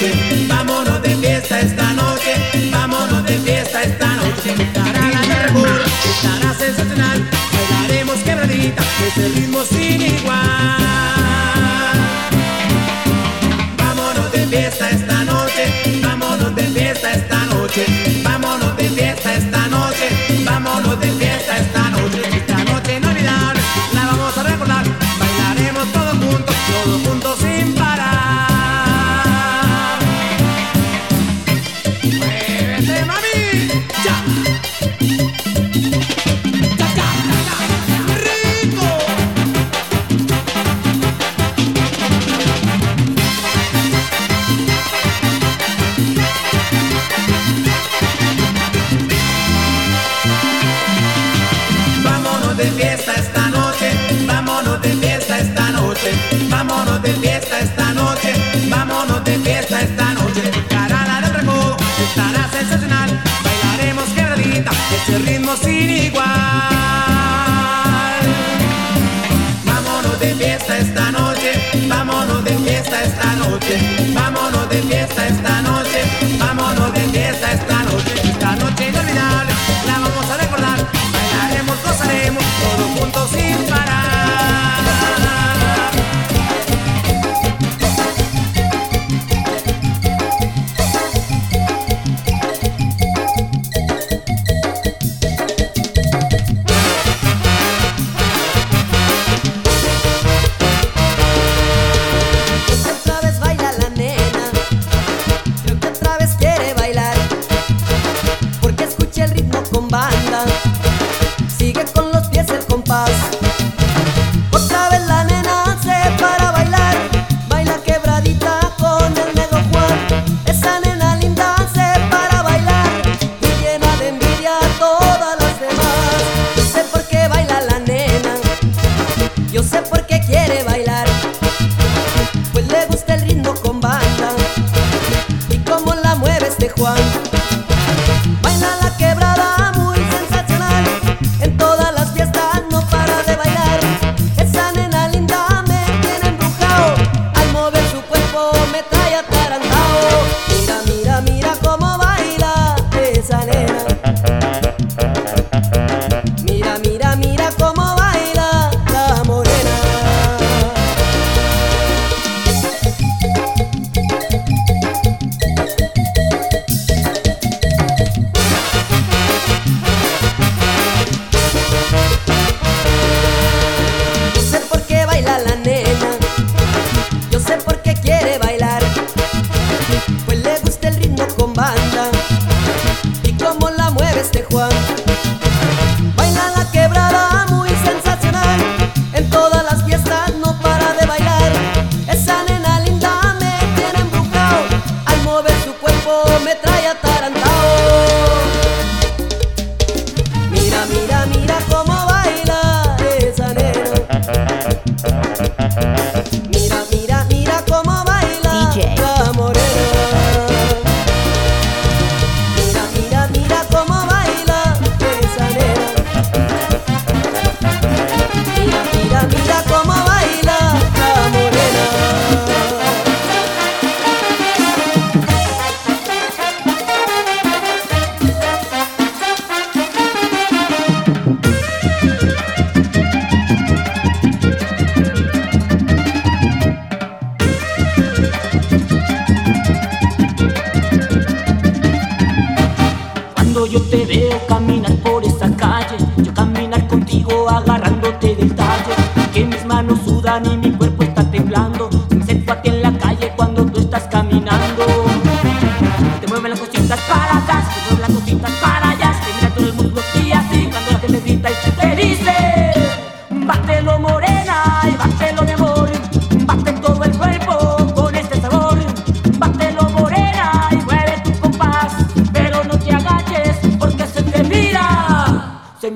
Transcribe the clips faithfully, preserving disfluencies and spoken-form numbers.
noche, vámonos de fiesta esta noche, vámonos de fiesta esta noche. Estará la hermana, estará sensacional, bailaremos quebradita, es el ritmo sin igual. Vámonos de fiesta esta noche, vámonos de fiesta esta noche, vámonos de fiesta esta noche, vámonos de fiesta esta noche. Esta noche inolvidable, la vamos a recordar, bailaremos todos juntos, todos juntos sin parar. Vámonos de fiesta esta noche, vámonos de fiesta esta noche. Estará la del recodo, estará sensacional, bailaremos quebradita, ese ritmo sin igual. Vámonos de fiesta esta noche, vámonos de fiesta esta noche, vámonos de fiesta esta noche, vámonos de fiesta esta noche. Esta noche inolvidable, la vamos a recordar, bailaremos, gozaremos, todos juntos sin parar.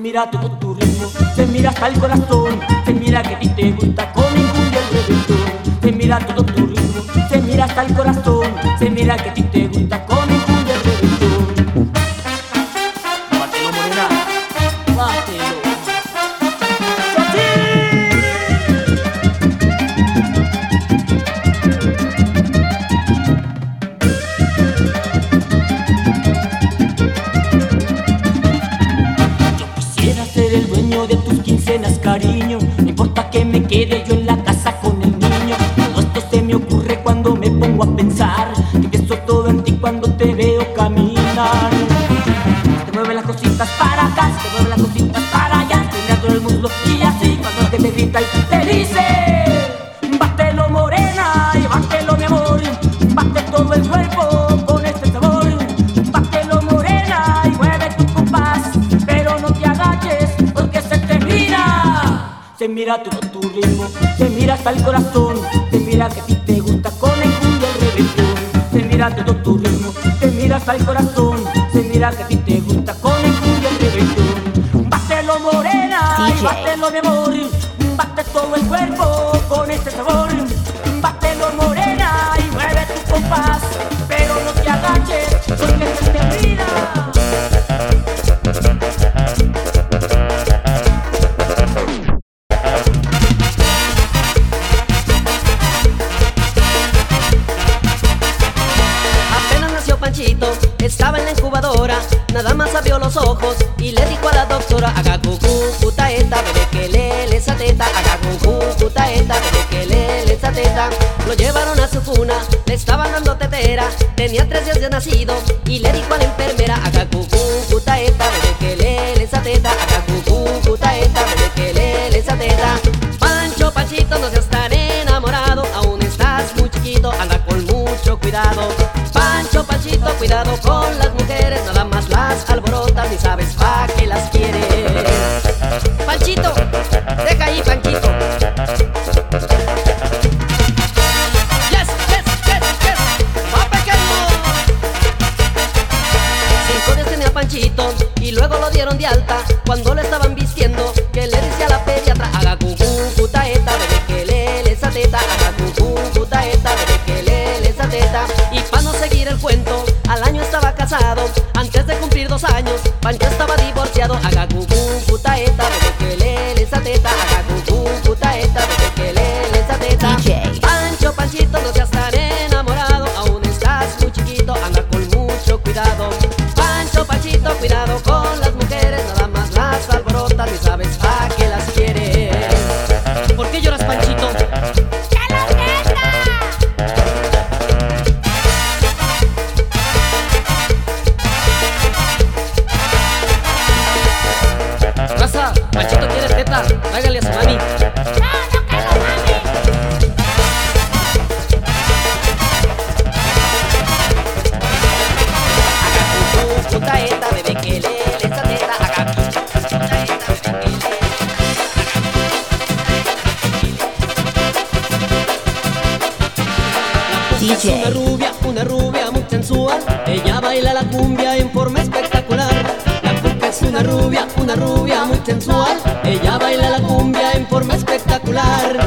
Mira tu, tu ritmo, te mira hasta el corazón, te mira que a ti te gusta con ningún del reggaetón. Te mira todo tu ritmo, te mira hasta el corazón, te mira que a ti te gusta con ningún del reggaetón. Bátelo, morena, bátelo. pongo a pensar que pienso todo en ti cuando te veo caminar. Te mueven las cositas para acá, te mueven las cositas para allá, te mira todo el mundo y así cuando la gente grita y te dice: bátelo morena, bátelo mi amor, bate todo el cuerpo con este sabor. Bátelo morena y mueve tu compás, pero no te agaches porque se te mira. Se mira todo tu ritmo, se mira hasta el corazón, se mira que a ti te gusta con el mundo el reggaetón. Se mira todo tu ritmo, se mira hasta el corazón, se mira que a ti te gusta con el mundo el reggaetón. Bátelo morena y bátelo mi amor, bate todo el cuerpo con este sabor. Bátelo morena y mueve tu compás, pero no te agaches porque se te olvida. Apenas nació Panchito, estaba en la incubadora, nada más abrió los ojos y le dijo a la doctora: haga cucú, puta esta, bebé que le esa teta, haga cucú, puta esta, bebé que le esa teta. Lo llevaron a su cuna, le estaban dando tetera, tenía tres días de nacido y le dijo a la enfermera: haga cucú, puta esta, bebé que le esa teta, haga cucú, puta esta, bebé que le esa teta. Pancho, Panchito, no seas tan enamorado, aún estás muy chiquito, anda con mucho cuidado. Pancho, Panchito, cuidado con las mujeres, nada más las alborotas, ni sabes pa' qué las quieres. Panchito, deja ahí, Panchito. Yes, yes, yes, yes, va pequeño. Cinco días tenía Panchito y luego lo dieron de alta. Cuando lo estaban vistiendo, que le dice a la pediatra: haga cucú, puta eta, bebé que le le esa teta, haga cucú, puta eta, bebé que le le esa teta. Y pa' no seguir el cuento, al año estaba casado, antes de cumplir dos años, Pancho estaba divorciado. Haga cucú, puta eta, bebé que le le esa teta, haga cucú, puta eta, bebé que le le esa teta. D J Pancho, Panchito, no seas tan enamorado, aún estás muy chiquito, anda con mucho cuidado. Pancho, Panchito, cuidado con las mujeres, nada más las alborotas, ni sabes pa' qué las quieres. ¿Por qué lloras, Panchito? Panchito quiere teta, hágale a su mami. ¡No, no quiero mami! Haga cucú, puta eta, bebé que le le esa teta. Haga cucú, puta eta, bebé que le le. La puta es una rubia, una rubia muy sensual, ella baila la cumbia en forma espectacular. Una rubia, una rubia muy sensual, ella baila la cumbia en forma espectacular.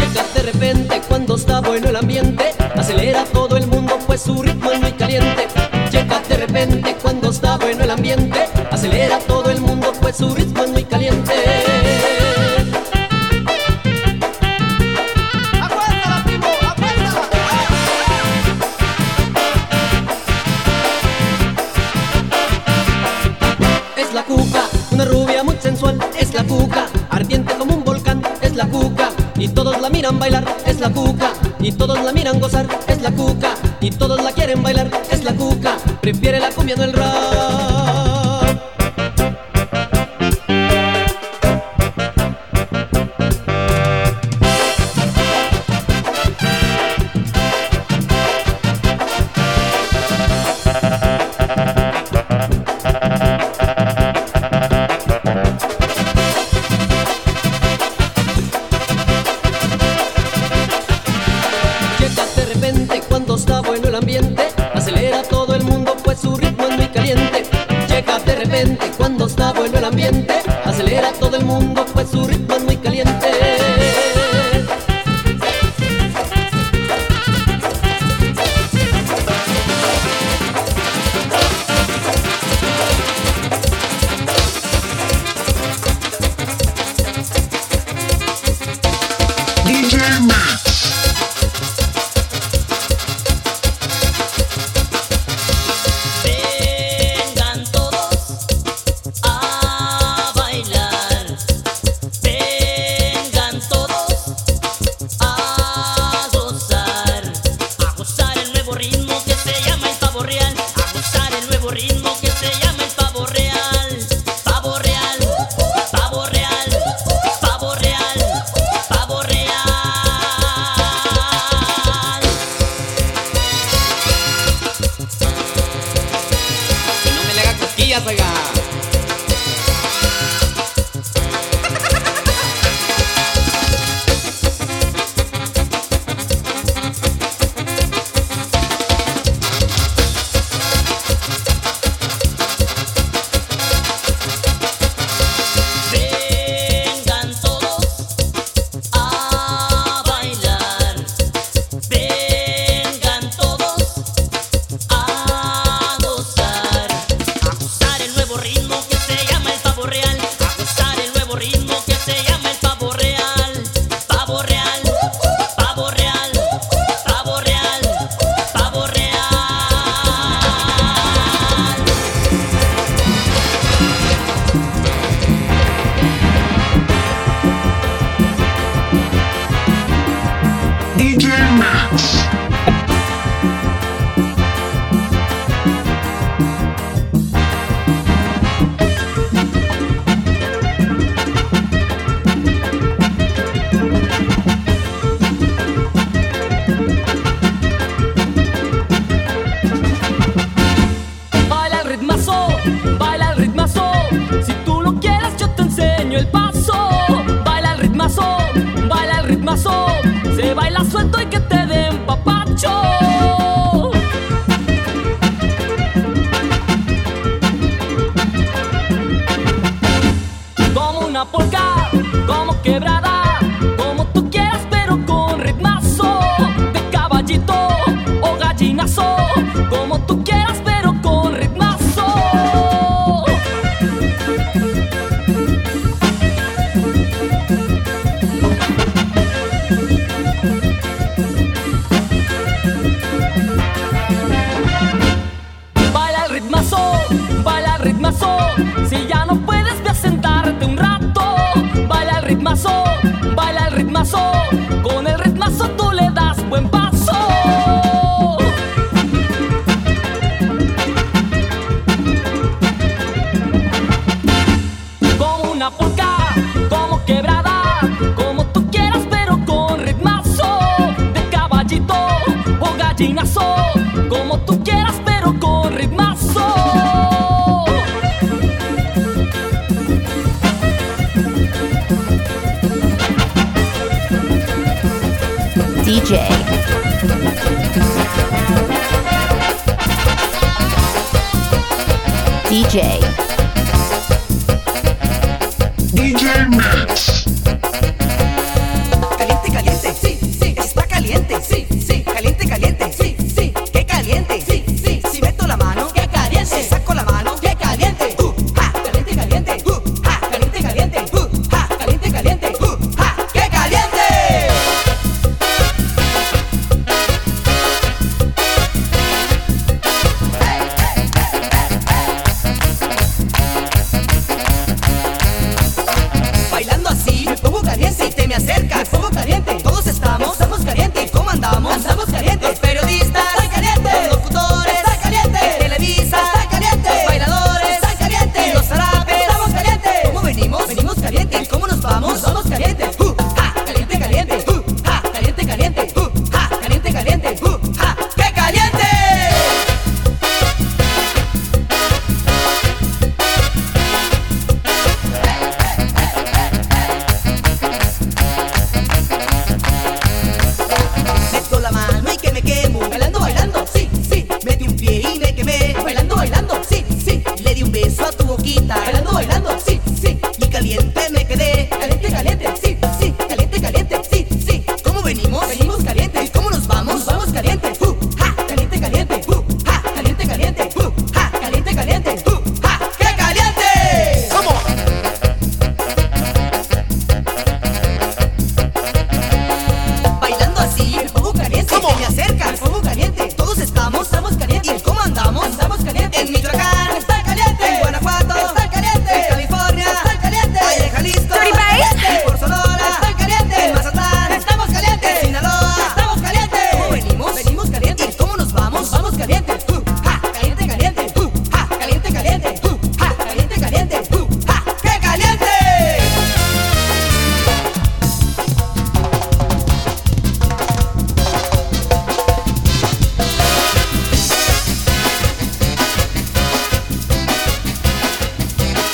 Llega de repente cuando está bueno el ambiente, acelera todo el mundo pues su ritmo es muy caliente. Llega de repente cuando está bueno el ambiente, acelera todo el mundo pues su ritmo es muy caliente. Es la cuca, ardiente como un volcán, es la cuca, y todos la miran bailar, es la cuca, y todos la miran gozar, es la cuca, y todos la quieren bailar, es la cuca, prefiere la cumbia no el rap. Cuando está bueno el ambiente, acelera todo el mundo, pues su ritmo es muy caliente. D J Max. Sí. pasó, se baila suelto y que te den papacho. Como una polca, como quebrada, como tú quieras pero con ritmazo, de caballito o gallinazo, como tú quieras pero con ritmazo. Si ya no puedes, ve a sentarte un rato. Baila el ritmazo, baila el ritmazo. Con el ritmazo tú le das buen paso. Como una polca, como quebrada, como tú quieras pero con ritmazo, de caballito o gallinazo, como tú quieras pero con ritmazo. D J DJ DJ Max. Caliente, caliente, sí, sí, está caliente, sí, sí, caliente, caliente, sí, sí, que caliente, sí, sí, si meto la mano, que caliente, si saco la mano, que caliente, uh, ja, caliente, caliente, uh, ja, caliente, caliente, uh, ja, caliente, caliente, uh, ja, que caliente.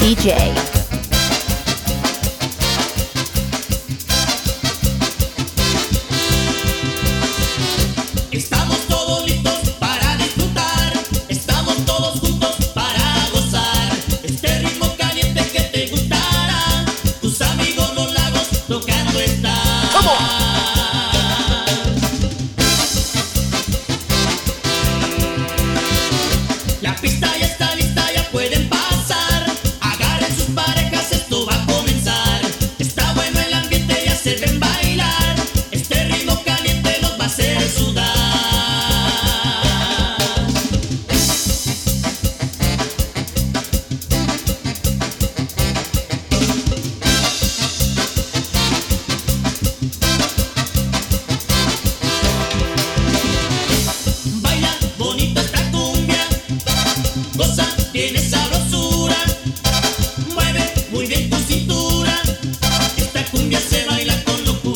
D J Estamos todos listos para disfrutar, estamos todos juntos para gozar. Este ritmo caliente que te gustará, tus amigos los lagos tocando están. La pista ya está lista, ya pueden pasar. Mueve muy bien tu cintura, esta cumbia se baila con locura.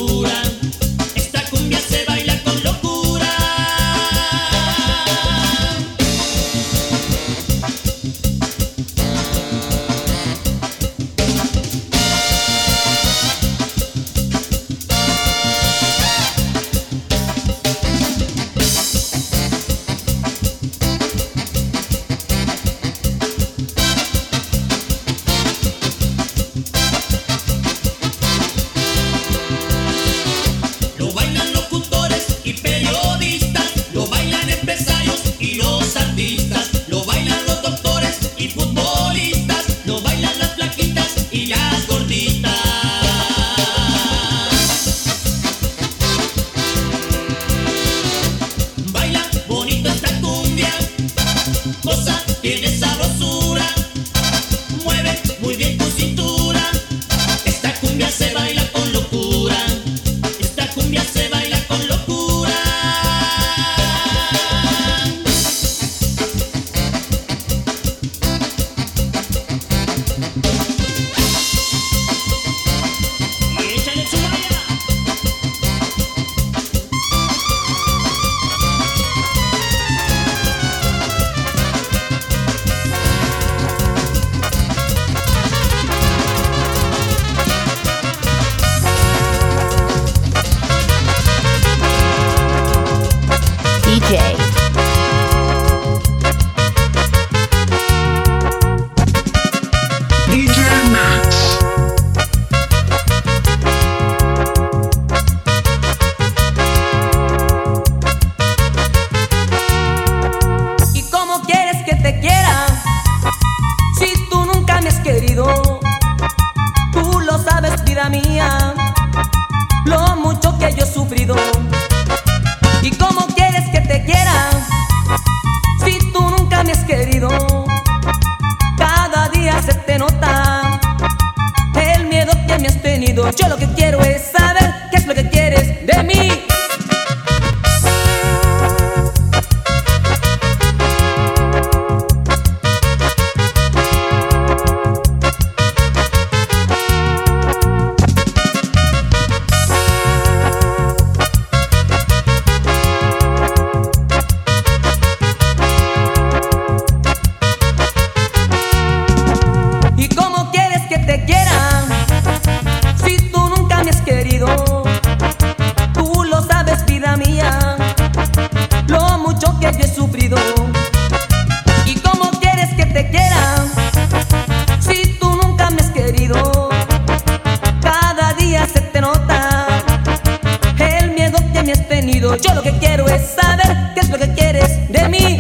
Yo lo que quiero es saber qué es lo que quieres de mí.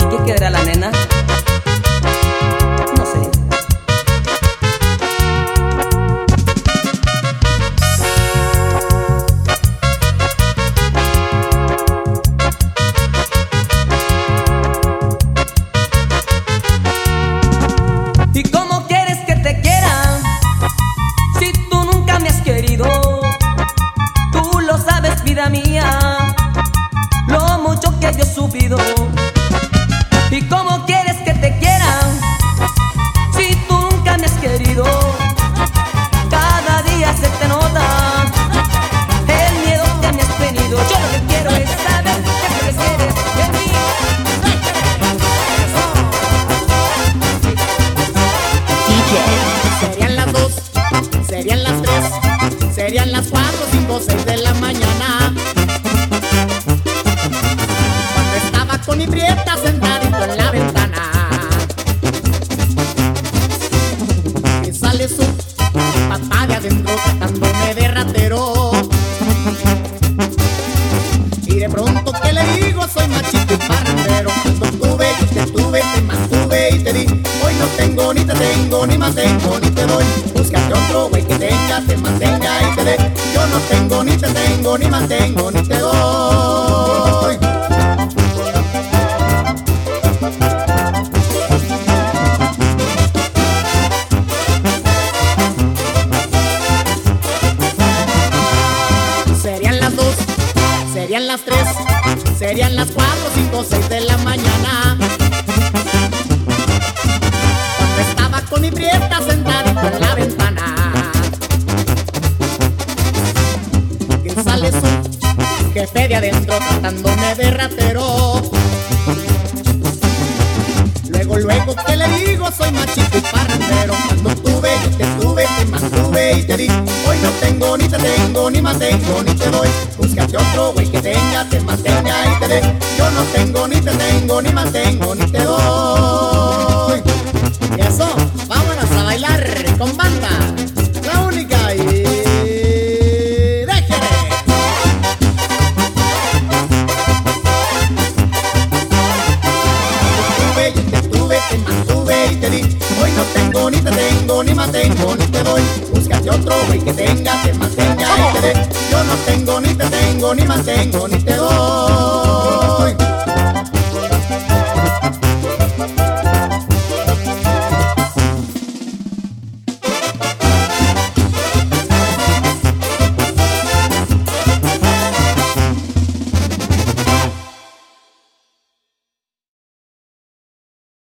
¿Y qué quedará la nena? No sé. ¿Y cómo quieres que te quiera? Vida mía, lo mucho que yo he sufrido. ¿Y cómo quieres que te quiera si tú nunca me has querido? Cada día se te nota el miedo que me has tenido. Yo lo que quiero es saber qué es lo que quieres de mí. D J. Serían las dos, serían las tres, serían las cuatro, cinco, seis de la mañana. Con mi prieta sentadito en la ventana, que sale su papá de adentro tratándome de ratero. Y de pronto que le digo, soy machito y parrandero. Cuando tuve y te tuve, te mantuve y te di. Hoy no tengo, ni te tengo, ni mantengo, ni te doy. Búscate otro güey que tenga, te mantenga y te dé. Yo no tengo, ni te tengo, ni mantengo, ni te doy. Serían las tres, serían las cuatro, cinco, seis de la mañana. Cuando estaba con mi prieta sentadito en la ventana, que sale su jefe de adentro tratándome de ratero. Luego, luego que le digo, soy machito y parrandero. Cuando tuve, yo te tuve, te mantuve y te di. Hoy no tengo, ni te tengo, ni mantengo, ni te doy. Búscate otro güey que tenga, te mantenga y te dé. Yo no tengo, ni te tengo, ni mantengo, ni te doy. Y eso, vámonos a bailar con banda. La única y... Ni te tengo, ni mantengo, ni te doy. Búscate otro güey que tenga, te mantenga y te dé. Yo no tengo, ni te tengo, ni mantengo, ni te doy.